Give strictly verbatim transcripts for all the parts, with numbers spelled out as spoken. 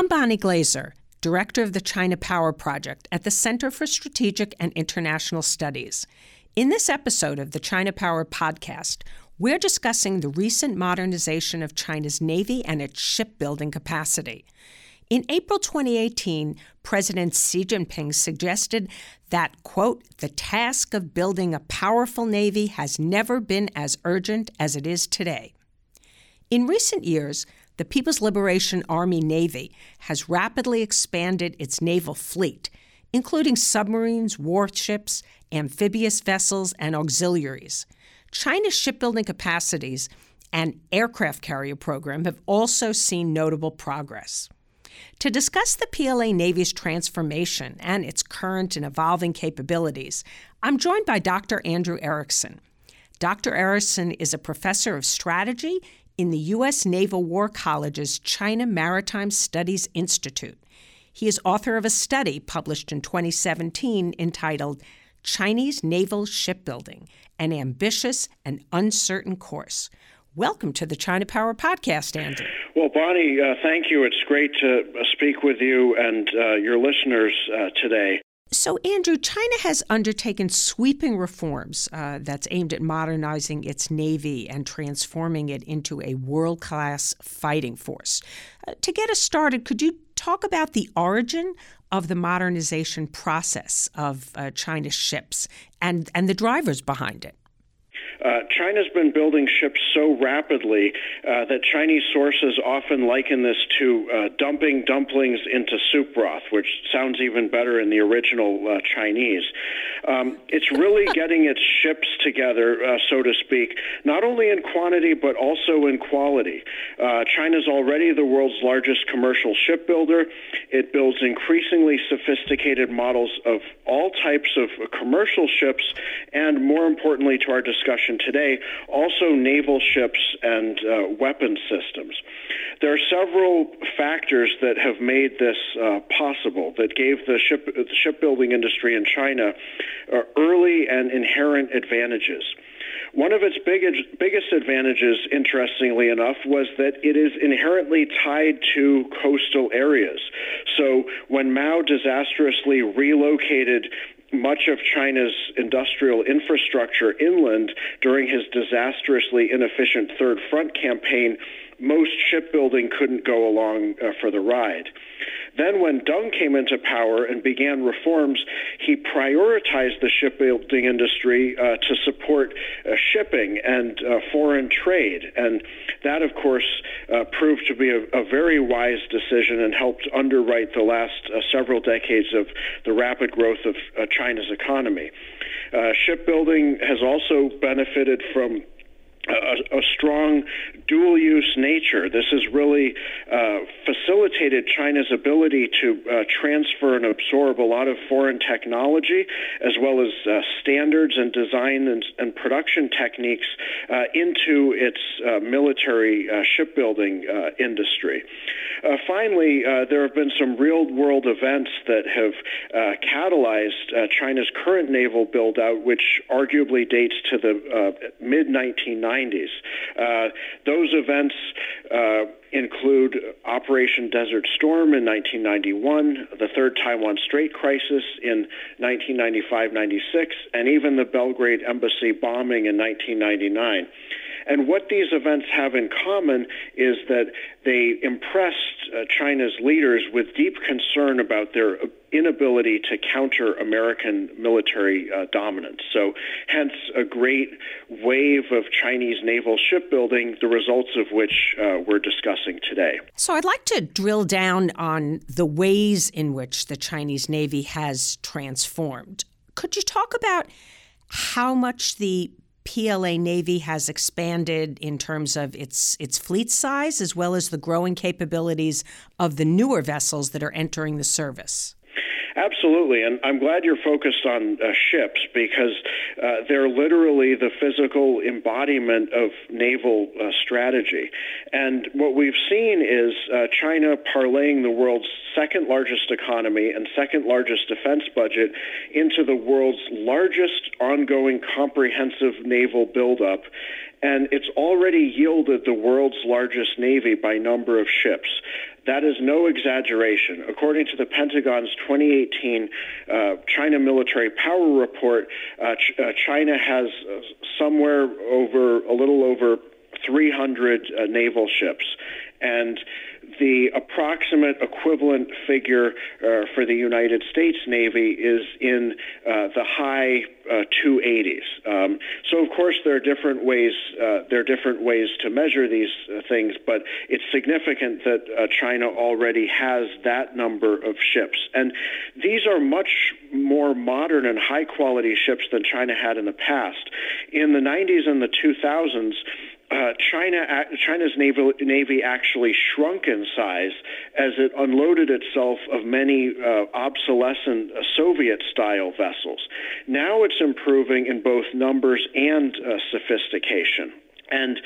I'm Bonnie Glaser, Director of the China Power Project at the Center for Strategic and International Studies. In this episode of the China Power podcast, we're discussing the recent modernization of China's Navy and its shipbuilding capacity. In April twenty eighteen, President Xi Jinping suggested that, quote, the task of building a powerful Navy has never been as urgent as it is today. In recent years, the People's Liberation Army Navy has rapidly expanded its naval fleet, including submarines, warships, amphibious vessels, and auxiliaries. China's shipbuilding capacities and aircraft carrier program have also seen notable progress. To discuss the P L A Navy's transformation and its current and evolving capabilities, I'm joined by Doctor Andrew Erickson. Doctor Erickson is a professor of strategy in the U S. Naval War College's China Maritime Studies Institute. He is author of a study published in twenty seventeen entitled Chinese Naval Shipbuilding, An Ambitious and Uncertain Course. Welcome to the China Power Podcast, Andrew. Well, Bonnie, uh, thank you. It's great to speak with you and uh, your listeners uh, today. So, Andrew, China has undertaken sweeping reforms uh, that's aimed at modernizing its Navy and transforming it into a world-class fighting force. Uh, to get us started, could you talk about the origin of the modernization process of uh, China's ships and, and the drivers behind it? Uh, China's been building ships so rapidly uh, that Chinese sources often liken this to uh, dumping dumplings into soup broth, which sounds even better in the original uh, Chinese. Um, it's really getting its ships together, uh, so to speak, not only in quantity but also in quality. Uh, China's already the world's largest commercial shipbuilder. It builds increasingly sophisticated models of all types of commercial ships and, more importantly to our discussion today, also naval ships and uh, weapons systems. There are several factors that have made this uh, possible, that gave the, ship, the shipbuilding industry in China uh, early and inherent advantages. One of its biggest, biggest advantages, interestingly enough, was that it is inherently tied to coastal areas. So when Mao disastrously relocated much of China's industrial infrastructure inland during his disastrously inefficient Third Front campaign, most shipbuilding couldn't go along uh, for the ride. Then when Deng came into power and began reforms, he prioritized the shipbuilding industry uh, to support uh, shipping and uh, foreign trade. And that, of course, uh, proved to be a, a very wise decision and helped underwrite the last uh, several decades of the rapid growth of uh, China's economy. Uh, shipbuilding has also benefited from A, a strong dual-use nature. This has really uh, facilitated China's ability to uh, transfer and absorb a lot of foreign technology, as well as uh, standards and design and, and production techniques uh, into its uh, military uh, shipbuilding uh, industry. Uh, finally, uh, there have been some real-world events that have uh, catalyzed uh, China's current naval build-out, which arguably dates to the uh, mid nineteen nineties. Uh, those events uh, include Operation Desert Storm in nineteen ninety-one, the Third Taiwan Strait Crisis in nineteen ninety-five ninety-six, and even the Belgrade Embassy bombing in nineteen ninety-nine. And what these events have in common is that they impressed uh, China's leaders with deep concern about their inability to counter American military uh, dominance. So hence a great wave of Chinese naval shipbuilding, the results of which uh, we're discussing today. So I'd like to drill down on the ways in which the Chinese Navy has transformed. Could you talk about how much the P L A Navy has expanded in terms of its its fleet size, as well as the growing capabilities of the newer vessels that are entering the service? Absolutely, and I'm glad you're focused on uh, ships, because uh, they're literally the physical embodiment of naval uh, strategy. And what we've seen is uh, China parlaying the world's second largest economy and second largest defense budget into the world's largest ongoing comprehensive naval buildup. And it's already yielded the world's largest navy by number of ships. That is no exaggeration. According to the Pentagon's twenty eighteen uh, China Military Power Report, uh, Ch- uh, China has uh, somewhere over a little over three hundred uh, naval ships. And the approximate equivalent figure uh, for the United States Navy is in uh, the high uh, two eighties. Um, so, of course, there are different ways. Uh, there are different ways to measure these uh, things, but it's significant that uh, China already has that number of ships, and these are much more modern and high-quality ships than China had in the past. In the nineties and the two thousands. Uh, China, China's naval, Navy actually shrunk in size as it unloaded itself of many uh, obsolescent uh, Soviet-style vessels. Now it's improving in both numbers and uh, sophistication. And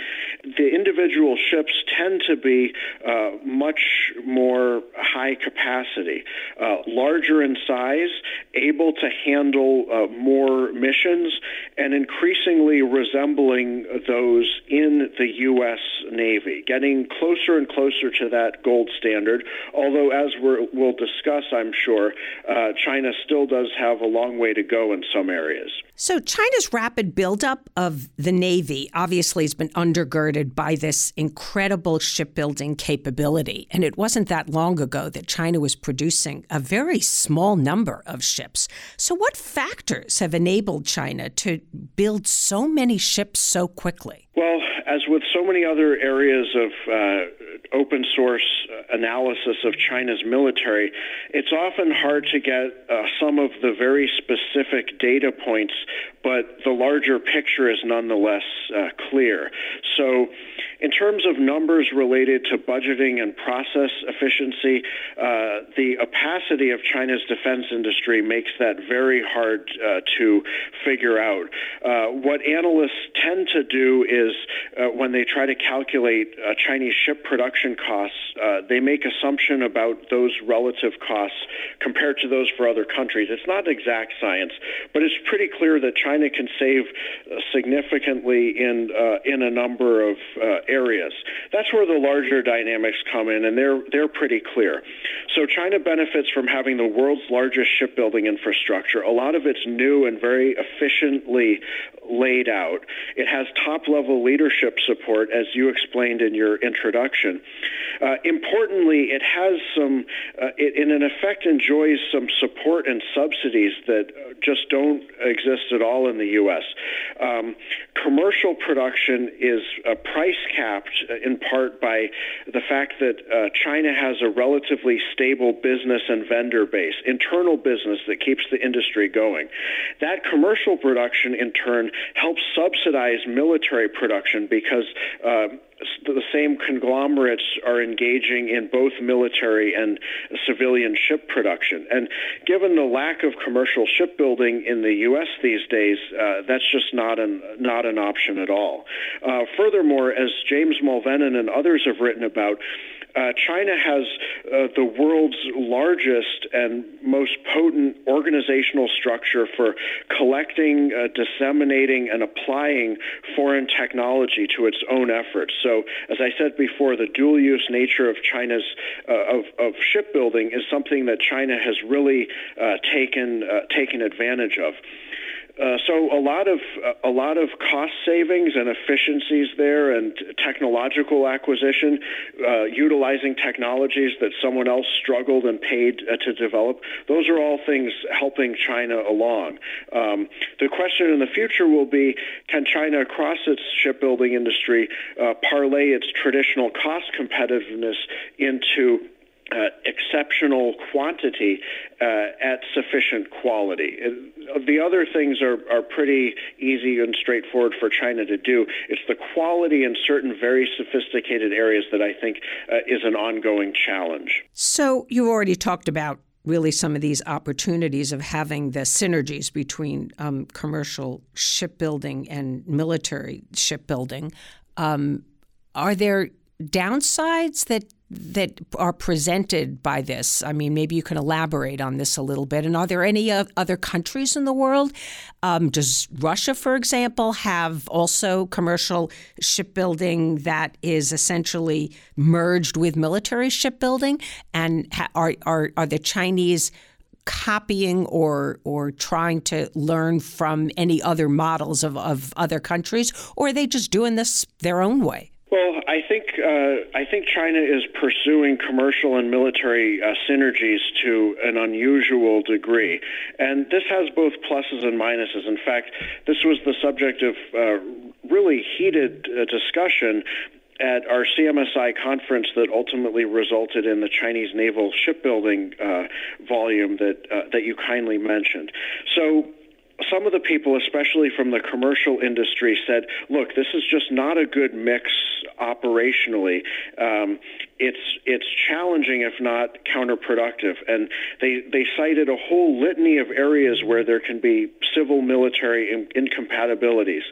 the individual ships tend to be uh, much more high capacity, uh, larger in size, able to handle uh, more missions, and increasingly resembling those in the U S. Navy, getting closer and closer to that gold standard, although, as we're, we'll discuss, I'm sure, uh, China still does have a long way to go in some areas. So China's rapid buildup of the Navy obviously has been undergirded by this incredible shipbuilding capability. And it wasn't that long ago that China was producing a very small number of ships. So what factors have enabled China to build so many ships so quickly? Well, as with so many other areas of uh, open source analysis of China's military, it's often hard to get uh, some of the very specific data points, but the larger picture is nonetheless uh, clear. So in terms of numbers related to budgeting and process efficiency, uh, the opacity of China's defense industry makes that very hard uh, to figure out. Uh, what analysts tend to do is is uh, when they try to calculate uh, Chinese ship production costs, uh, they make assumption about those relative costs compared to those for other countries. It's not exact science, but it's pretty clear that China can save uh, significantly in uh, in a number of uh, areas. That's where the larger dynamics come in, and they're they're pretty clear. So China benefits from having the world's largest shipbuilding infrastructure. A lot of it's new and very efficiently laid out. It has top-level leadership support, as you explained in your introduction. Uh, importantly, it has some, uh, it in an effect enjoys some support and subsidies that just don't exist at all in the U S. Um, commercial production is uh, price capped in part by the fact that uh, China has a relatively stable business and vendor base, internal business that keeps the industry going. That commercial production, in turn, helps subsidize military production because uh, the same conglomerates are engaging in both military and civilian ship production. And given the lack of commercial shipbuilding in the U S these days, uh, that's just not an not an option at all. Uh, furthermore, as James Mulvenon and others have written about, Uh, China has uh, the world's largest and most potent organizational structure for collecting, uh, disseminating, and applying foreign technology to its own efforts. So, as I said before, the dual-use nature of China's uh, of, of shipbuilding is something that China has really uh, taken uh, taken advantage of. Uh, so a lot of uh, a lot of cost savings and efficiencies there, and technological acquisition, uh, utilizing technologies that someone else struggled and paid uh, to develop. Those are all things helping China along. Um, the question in the future will be: can China, across its shipbuilding industry, uh, parlay its traditional cost competitiveness into Uh, exceptional quantity uh, at sufficient quality? The other things are, are pretty easy and straightforward for China to do. It's the quality in certain very sophisticated areas that I think uh, is an ongoing challenge. So you already talked about really some of these opportunities of having the synergies between um, commercial shipbuilding and military shipbuilding. Um, are there downsides that that are presented by this? I mean, maybe you can elaborate on this a little bit. And are there any other countries in the world? Um, does Russia, for example, have also commercial shipbuilding that is essentially merged with military shipbuilding? And are are, are the Chinese copying or or trying to learn from any other models of, of other countries? Or are they just doing this their own way? Well, I think uh, I think China is pursuing commercial and military uh, synergies to an unusual degree, and this has both pluses and minuses. In fact, this was the subject of uh, really heated uh, discussion at our C M S I conference that ultimately resulted in the Chinese naval shipbuilding uh, volume that uh, that you kindly mentioned. So some of the people, especially from the commercial industry, said, look, this is just not a good mix operationally. Um, it's it's challenging, if not counterproductive. And they, they cited a whole litany of areas where there can be civil military in, incompatibilities,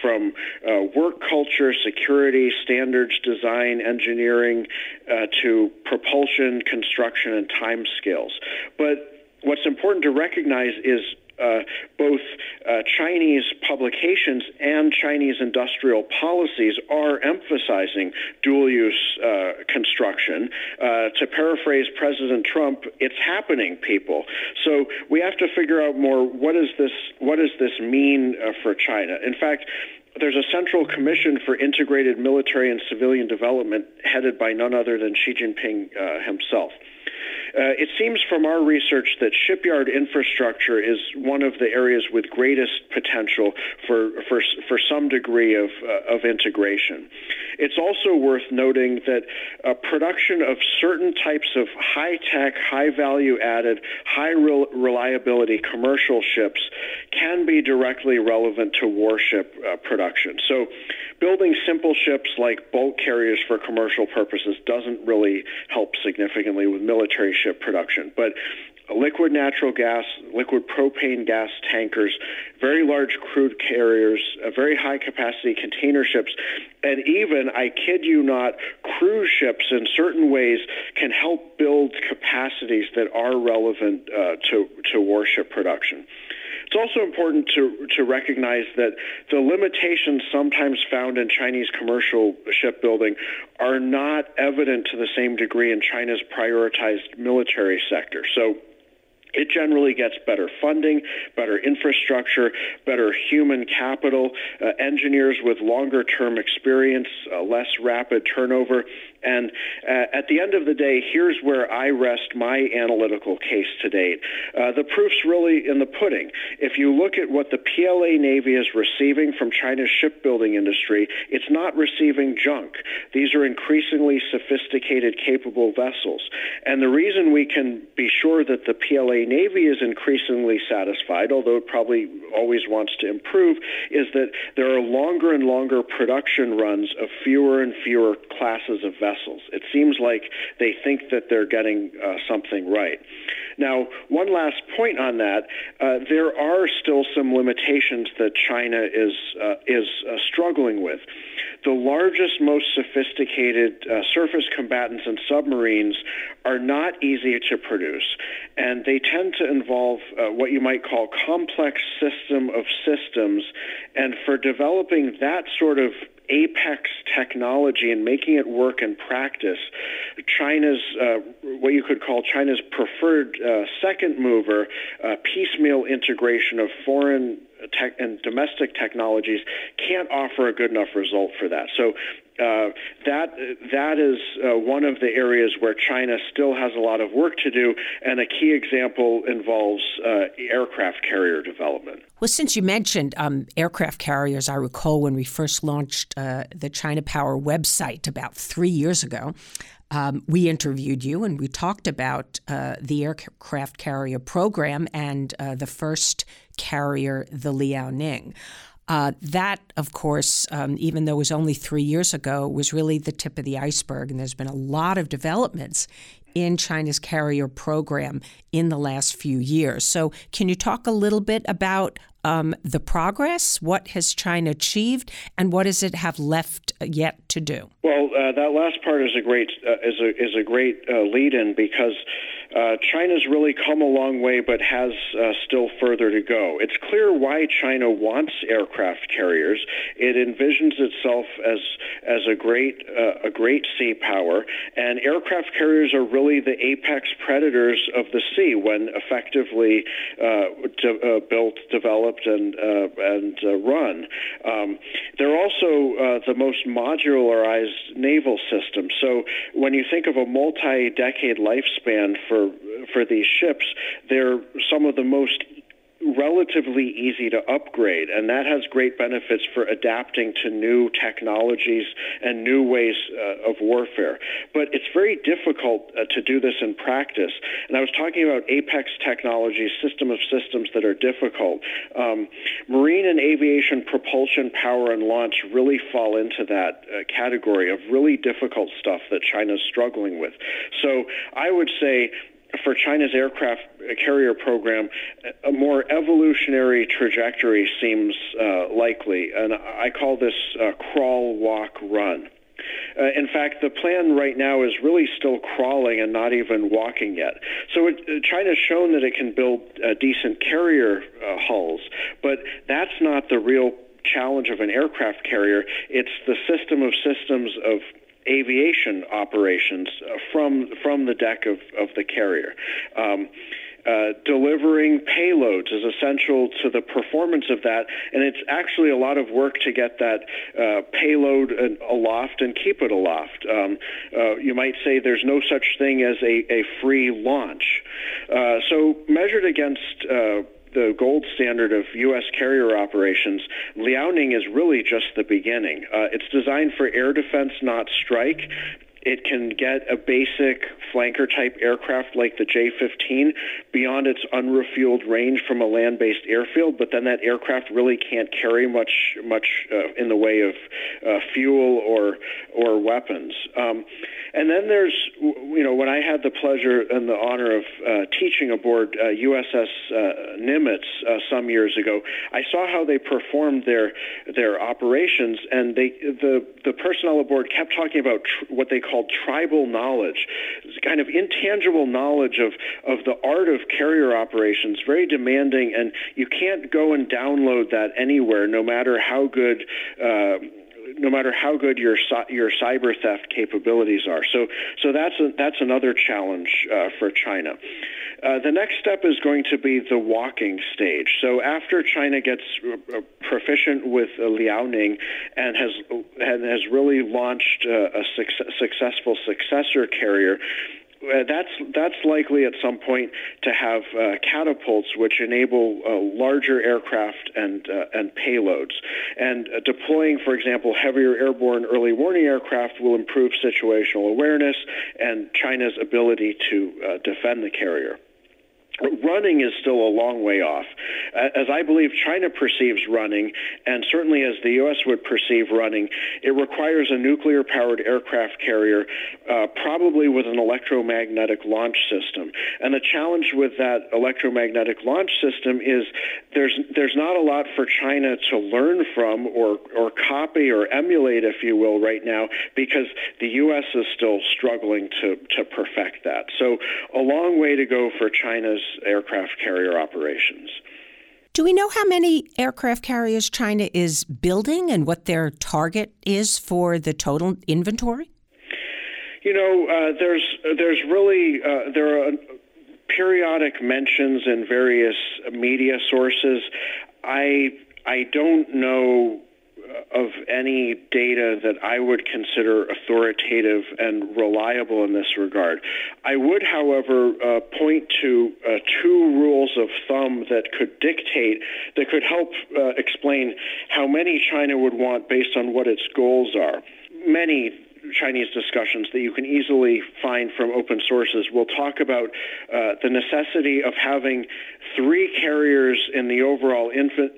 from uh, work culture, security, standards, design, engineering, uh, to propulsion, construction, and time scales. But what's important to recognize is Uh, both uh, Chinese publications and Chinese industrial policies are emphasizing dual-use uh, construction. Uh, to paraphrase President Trump, it's happening, people. So we have to figure out more, what does this, what does this mean uh, for China? In fact, there's a Central Commission for Integrated Military and Civilian Development headed by none other than Xi Jinping uh, himself. Uh, it seems from our research that shipyard infrastructure is one of the areas with greatest potential for for, for some degree of uh, of integration. It's also worth noting that uh, production of certain types of high-tech, high-value-added, high-reliability commercial ships can be directly relevant to warship uh, production. So building simple ships like bulk carriers for commercial purposes doesn't really help significantly with military ship production. But liquid natural gas, liquid propane gas tankers, very large crude carriers, very high-capacity container ships, and even, I kid you not, cruise ships in certain ways can help build capacities that are relevant uh, to, to warship production. It's also important to to recognize that the limitations sometimes found in Chinese commercial shipbuilding are not evident to the same degree in China's prioritized military sector. So it generally gets better funding, better infrastructure, better human capital, uh, engineers with longer-term experience, uh, less rapid turnover. And uh, at the end of the day, here's where I rest my analytical case to date. Uh, the proof's really in the pudding. If you look at what the P L A Navy is receiving from China's shipbuilding industry, it's not receiving junk. These are increasingly sophisticated, capable vessels. And the reason we can be sure that the P L A Navy is increasingly satisfied, although it probably always wants to improve, is that there are longer and longer production runs of fewer and fewer classes of vessels. It seems like they think that they're getting uh, something right. Now, one last point on that, uh, there are still some limitations that China is, uh, is uh, struggling with. The largest, most sophisticated uh, surface combatants and submarines are not easy to produce, and they tend to involve uh, what you might call complex system of systems, and for developing that sort of apex technology and making it work in practice, China's, uh, what you could call China's preferred uh, second mover, uh, piecemeal integration of foreign tech and domestic technologies can't offer a good enough result for that. So uh, that that is uh, one of the areas where China still has a lot of work to do, and a key example involves uh, aircraft carrier development. Well, since you mentioned um, aircraft carriers, I recall when we first launched uh, the China Power website about three years ago, Um, we interviewed you and we talked about uh, the aircraft carrier program and uh, the first carrier, the Liaoning. Uh, that, of course, um, even though it was only three years ago, was really the tip of the iceberg. And there's been a lot of developments in China's carrier program in the last few years. So can you talk a little bit about um, the progress? What has China achieved, and what does it have left yet to do? Well, uh, that last part is a great uh, is a is a great uh, lead-in, because uh, China's really come a long way, but has uh, still further to go. It's clear why China wants aircraft carriers. It envisions itself as as a great uh, a great sea power, and aircraft carriers are really the apex predators of the sea when effectively uh, de- uh, built, developed, and uh, and uh, run. Um, they're also uh, the most modularized naval system. So when you think of a multi-decade lifespan for for these ships, they're some of the most relatively easy to upgrade, and that has great benefits for adapting to new technologies and new ways uh, of warfare. But it's very difficult uh, to do this in practice. And I was talking about apex technology, system of systems that are difficult. Um, marine and aviation propulsion, power, and launch really fall into that uh, category of really difficult stuff that China's struggling with. So I would say, for China's aircraft carrier program, a more evolutionary trajectory seems uh, likely, and I call this uh, crawl, walk, run. Uh, in fact, the plan right now is really still crawling and not even walking yet. So it, uh, China's shown that it can build uh, decent carrier uh, hulls, but that's not the real challenge of an aircraft carrier. It's the system of systems of aviation operations from from the deck of, of the carrier. Um, uh, delivering payloads is essential to the performance of that, and it's actually a lot of work to get that uh, payload aloft and keep it aloft. Um, uh, you might say there's no such thing as a, a free launch. Uh, so measured against uh, the gold standard of U S carrier operations, Liaoning is really just the beginning. Uh, it's designed for air defense, not strike. It can get a basic flanker-type aircraft like the J fifteen beyond its unrefueled range from a land-based airfield, but then that aircraft really can't carry much much uh, in the way of uh, fuel or or weapons. Um, and then there's, you know, when I had the pleasure and the honor of uh, teaching aboard uh, U S S uh, Nimitz uh, some years ago, I saw how they performed their their operations, and they the the personnel aboard kept talking about tr- what they call called tribal knowledge. It's kind of intangible knowledge of, of the art of carrier operations, very demanding, and you can't go and download that anywhere, no matter how good uh, no matter how good your your cyber theft capabilities are. So so that's a, that's another challenge uh, for China. Uh, the next step is going to be the walking stage. So after China gets uh, proficient with uh, Liaoning and has and has really launched uh, a success, successful successor carrier, Uh, that's that's likely at some point to have uh, catapults, which enable uh, larger aircraft and uh, and payloads. And uh, deploying, for example, heavier airborne early warning aircraft will improve situational awareness and China's ability to uh, defend the carrier. Running is still a long way off, as I believe China perceives running, and certainly as the U S would perceive running. It requires a nuclear-powered aircraft carrier, uh, probably with an electromagnetic launch system. And the challenge with that electromagnetic launch system is there's there's not a lot for China to learn from or or copy or emulate, if you will, right now, because the U S is still struggling to to perfect that. So a long way to go for China's aircraft carrier operations. Do we know how many aircraft carriers China is building and what their target is for the total inventory? You know, uh, there's there's really uh, there are periodic mentions in various media sources. I I don't know of any data that I would consider authoritative and reliable in this regard. I would, however, uh, point to uh, two rules of thumb that could dictate, that could help uh, explain how many China would want based on what its goals are. Many Chinese discussions that you can easily find from open sources will talk about uh, the necessity of having three carriers in the overall inf-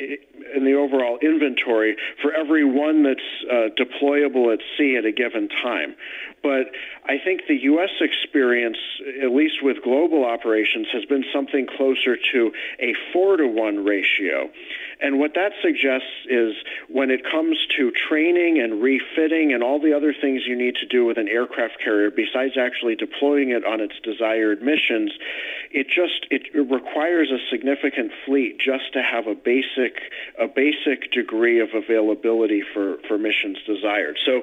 in the overall inventory for every one that's uh, deployable at sea at a given time. But I think the U S experience, at least with global operations, has been something closer to a four to one ratio. And what that suggests is when it comes to training and refitting and all the other things you need to do with an aircraft carrier, besides actually deploying it on its desired missions, it just it requires a significant fleet just to have a basic a basic degree of availability for, for missions desired. So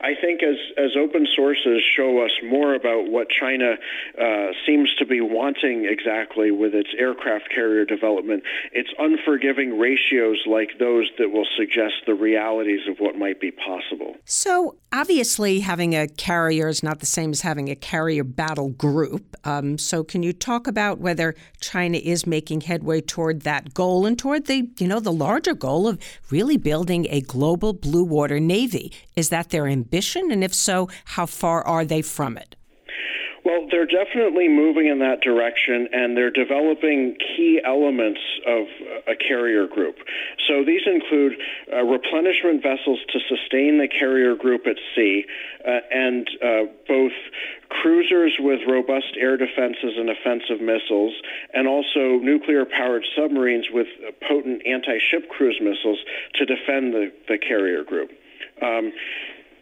I think as, as open sources show us more about what China uh, seems to be wanting exactly with its aircraft carrier development, it's unforgiving ratios like those that will suggest the realities of what might be possible. So obviously having a carrier is not the same as having a carrier battle group. Um, so can you talk about whether China is making headway toward that goal and toward the, you know, the larger goal of really building a global blue water navy? Is that their ambition? And if so, how far are they from it? Well, they're definitely moving in that direction, and they're developing key elements of a carrier group. So these include uh, replenishment vessels to sustain the carrier group at sea, uh, and uh, both cruisers with robust air defenses and offensive missiles, and also nuclear-powered submarines with potent anti-ship cruise missiles to defend the, the carrier group. Um,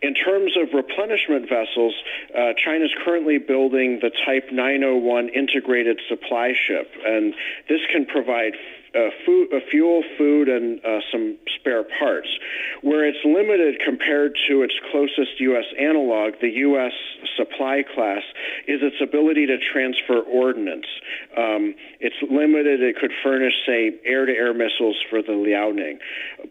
In terms of replenishment vessels, uh, China's currently building the Type nine oh one integrated supply ship, and this can provide Uh, food, uh, fuel, food, and uh, some spare parts. Where it's limited compared to its closest U S analog, the U S supply class, is its ability to transfer ordnance. Um, it's limited. It could furnish, say, air-to-air missiles for the Liaoning.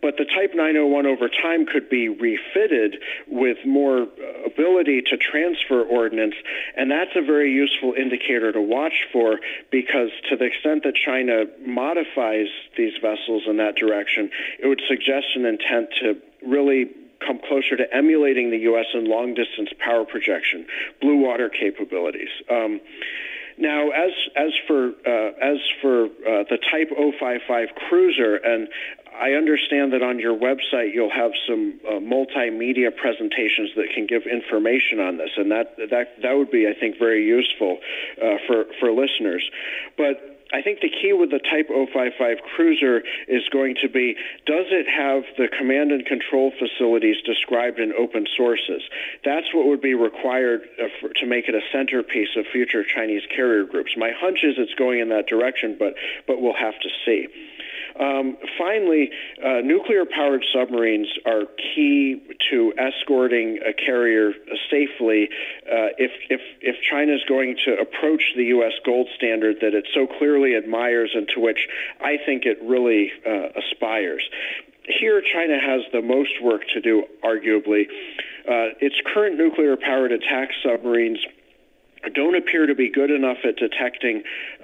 But the Type nine oh one over time could be refitted with more ability to transfer ordnance, and that's a very useful indicator to watch for, because to the extent that China modifies these vessels in that direction, it would suggest an intent to really come closer to emulating the U S in long-distance power projection, blue water capabilities. Um, now, as as for uh, as for uh, the Type oh five five cruiser, and I understand that on your website you'll have some uh, multimedia presentations that can give information on this, and that that that would be, I think, very useful uh, for for listeners, but. I think the key with the Type oh five five cruiser is going to be, does it have the command and control facilities described in open sources? That's what would be required for, to make it a centerpiece of future Chinese carrier groups. My hunch is it's going in that direction, but, but we'll have to see. Um, finally, uh, nuclear-powered submarines are key to escorting a carrier safely. Uh, if if if China's going to approach the U S gold standard that it so clearly admires and to which I think it really uh, aspires. Here, China has the most work to do, arguably. Uh, its current nuclear-powered attack submarines don't appear to be good enough at detecting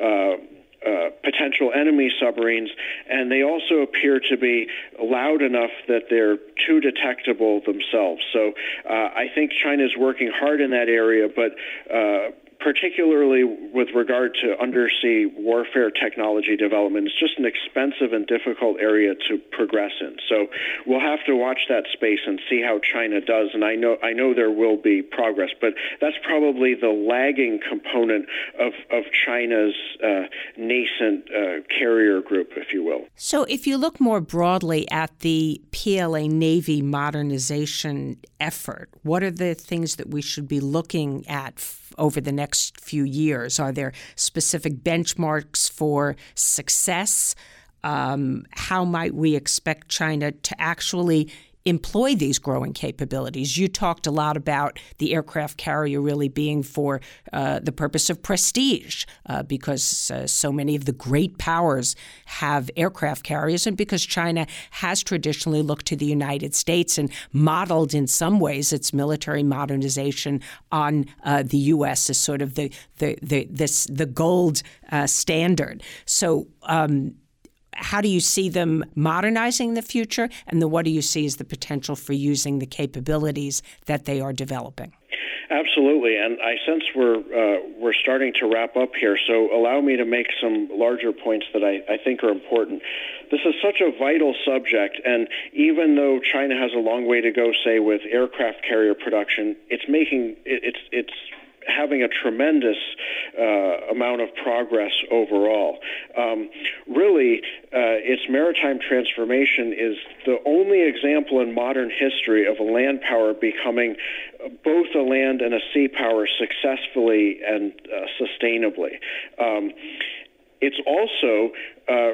uh Uh, potential enemy submarines, and they also appear to be loud enough that they're too detectable themselves. So uh, I think China's working hard in that area, but uh, particularly with regard to undersea warfare technology development, it's just an expensive and difficult area to progress in. So we'll have to watch that space and see how China does, and I know I know there will be progress, but that's probably the lagging component of, of China's uh, nascent uh, carrier group, if you will. So if you look more broadly at the P L A Navy modernization effort, what are the things that we should be looking at f- over the next few years? Are there specific benchmarks for success? Um, how might we expect China to actually employ these growing capabilities? You talked a lot about the aircraft carrier really being for uh, the purpose of prestige, uh, because uh, so many of the great powers have aircraft carriers, and because China has traditionally looked to the United States and modeled in some ways its military modernization on uh, the U S as sort of the the the, this, the gold uh, standard. So. Um, How do you see them modernizing the future? And then what do you see as the potential for using the capabilities that they are developing? Absolutely, and I sense we're uh, we're starting to wrap up here, so allow me to make some larger points that I, I think are important. This is such a vital subject, and even though China has a long way to go, say, with aircraft carrier production, it's making it's it's having a tremendous uh, amount of progress overall. Um, really, uh, its maritime transformation is the only example in modern history of a land power becoming both a land and a sea power successfully and uh, sustainably. Um, It's also uh,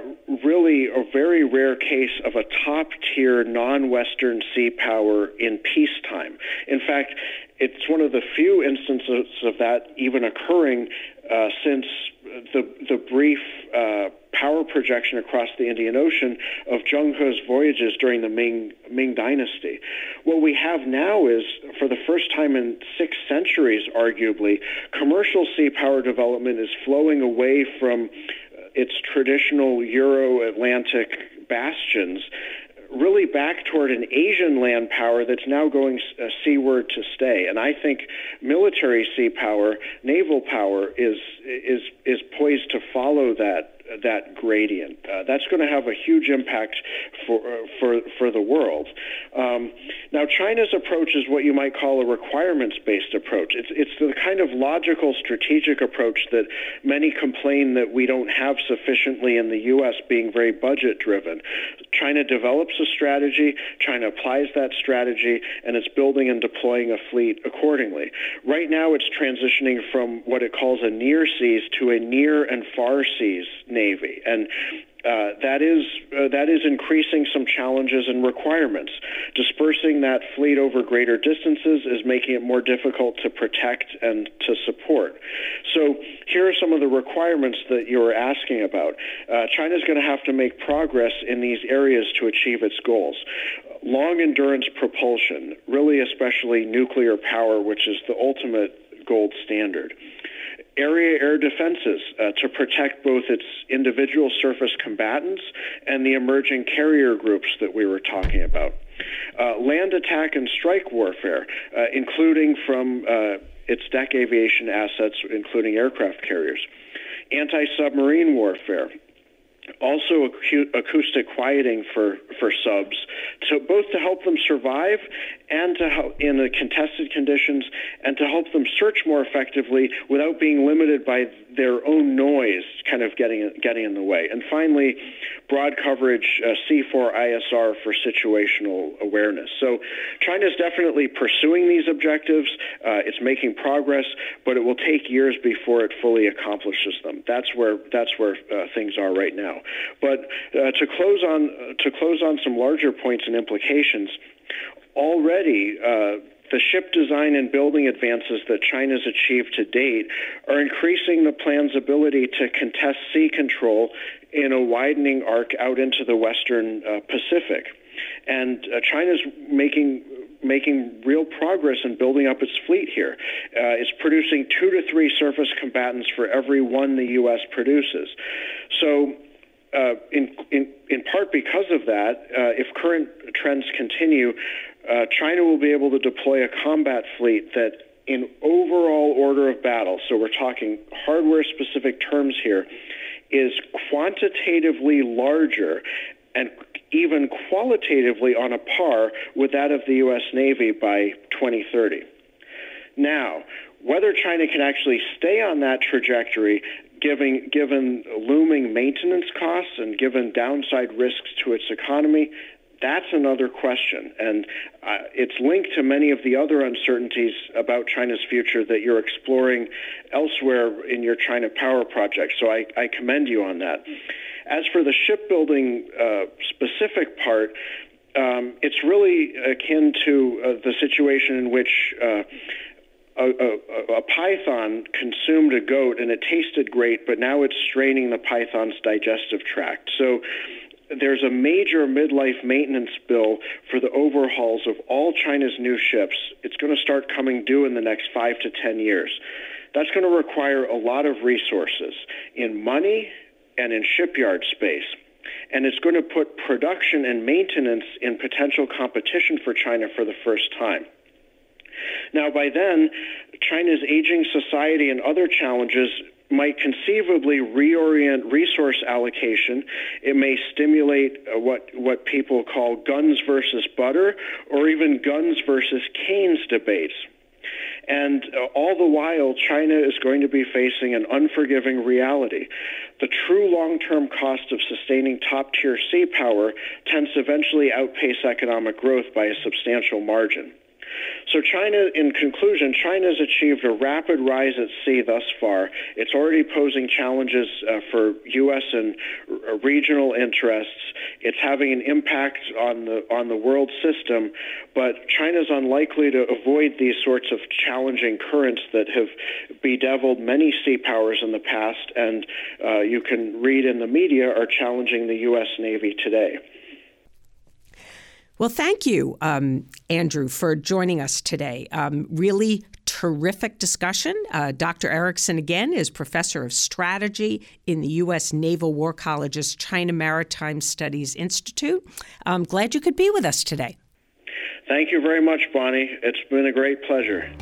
really a very rare case of a top-tier non-Western sea power in peacetime. In fact, it's one of the few instances of that even occurring uh, since the, the brief uh, power projection across the Indian Ocean of Zheng He's voyages during the Ming, Ming dynasty. What we have now is, for the first time in six centuries, arguably, commercial sea power development is flowing away from its traditional Euro-Atlantic bastions, really back toward an Asian land power that's now going uh, seaward to stay. And I think military sea power, naval power, is is is poised to follow that that gradient. Uh, that's going to have a huge impact for uh, for for the world. Um, now, China's approach is what you might call a requirements-based approach. It's it's the kind of logical, strategic approach that many complain that we don't have sufficiently in the U S, being very budget-driven. China develops a strategy, China applies that strategy, and it's building and deploying a fleet accordingly. Right now, it's transitioning from what it calls a near-seas to a near and far-seas Navy, and uh, that is uh, that is increasing some challenges and requirements. Dispersing that fleet over greater distances is making it more difficult to protect and to support. So here are some of the requirements that you were asking about. Uh, China is going to have to make progress in these areas to achieve its goals. Long endurance propulsion, really especially nuclear power, which is the ultimate gold standard. Area air defenses uh, to protect both its individual surface combatants and the emerging carrier groups that we were talking about. Uh, land attack and strike warfare, uh, including from uh, its deck aviation assets, including aircraft carriers. Anti-submarine warfare. Also acu- acoustic quieting for, for subs, so both to help them survive and to help in the contested conditions and to help them search more effectively without being limited by their own noise kind of getting, getting in the way. And finally, broad coverage uh, C four I S R for situational awareness. So China is definitely pursuing these objectives. Uh, it's making progress, but it will take years before it fully accomplishes them. That's where, that's where uh, things are right now. But uh, to close on to close on some larger points and implications, already uh, the ship design and building advances that China's achieved to date are increasing the plan's ability to contest sea control in a widening arc out into the Western uh, Pacific, and uh, China's making. making real progress in building up its fleet here. Uh, it's producing two to three surface combatants for every one the U S produces. So uh, in, in, in part because of that, uh, if current trends continue, uh, China will be able to deploy a combat fleet that in overall order of battle, so we're talking hardware-specific terms here, is quantitatively larger and even qualitatively on a par with that of the U S. Navy by twenty thirty. Now, whether China can actually stay on that trajectory, given, given looming maintenance costs and given downside risks to its economy, that's another question, and uh, it's linked to many of the other uncertainties about China's future that you're exploring elsewhere in your China Power Project, so I, I commend you on that. As for the shipbuilding uh, specific part, um, it's really akin to uh, the situation in which uh, A, a, a python consumed a goat and it tasted great, but now it's straining the python's digestive tract. So there's a major midlife maintenance bill for the overhauls of all China's new ships. It's going to start coming due in the next five to ten years. That's going to require a lot of resources in money and in shipyard space. And it's going to put production and maintenance in potential competition for China for the first time. Now, by then, China's aging society and other challenges might conceivably reorient resource allocation. It may stimulate what what people call guns versus butter, or even guns versus canes debates. And uh, all the while, China is going to be facing an unforgiving reality. The true long-term cost of sustaining top-tier sea power tends to eventually outpace economic growth by a substantial margin. So China, in conclusion, China's achieved a rapid rise at sea thus far. It's already posing challenges uh, for U S and r- regional interests. It's having an impact on the on the world system, but China's unlikely to avoid these sorts of challenging currents that have bedeviled many sea powers in the past, and uh, you can read in the media are challenging the U S Navy today. Well, thank you, um, Andrew, for joining us today. Um, really terrific discussion. Uh, Doctor Erickson, again, is professor of strategy in the U S Naval War College's China Maritime Studies Institute. I'm glad you could be with us today. Thank you very much, Bonnie. It's been a great pleasure.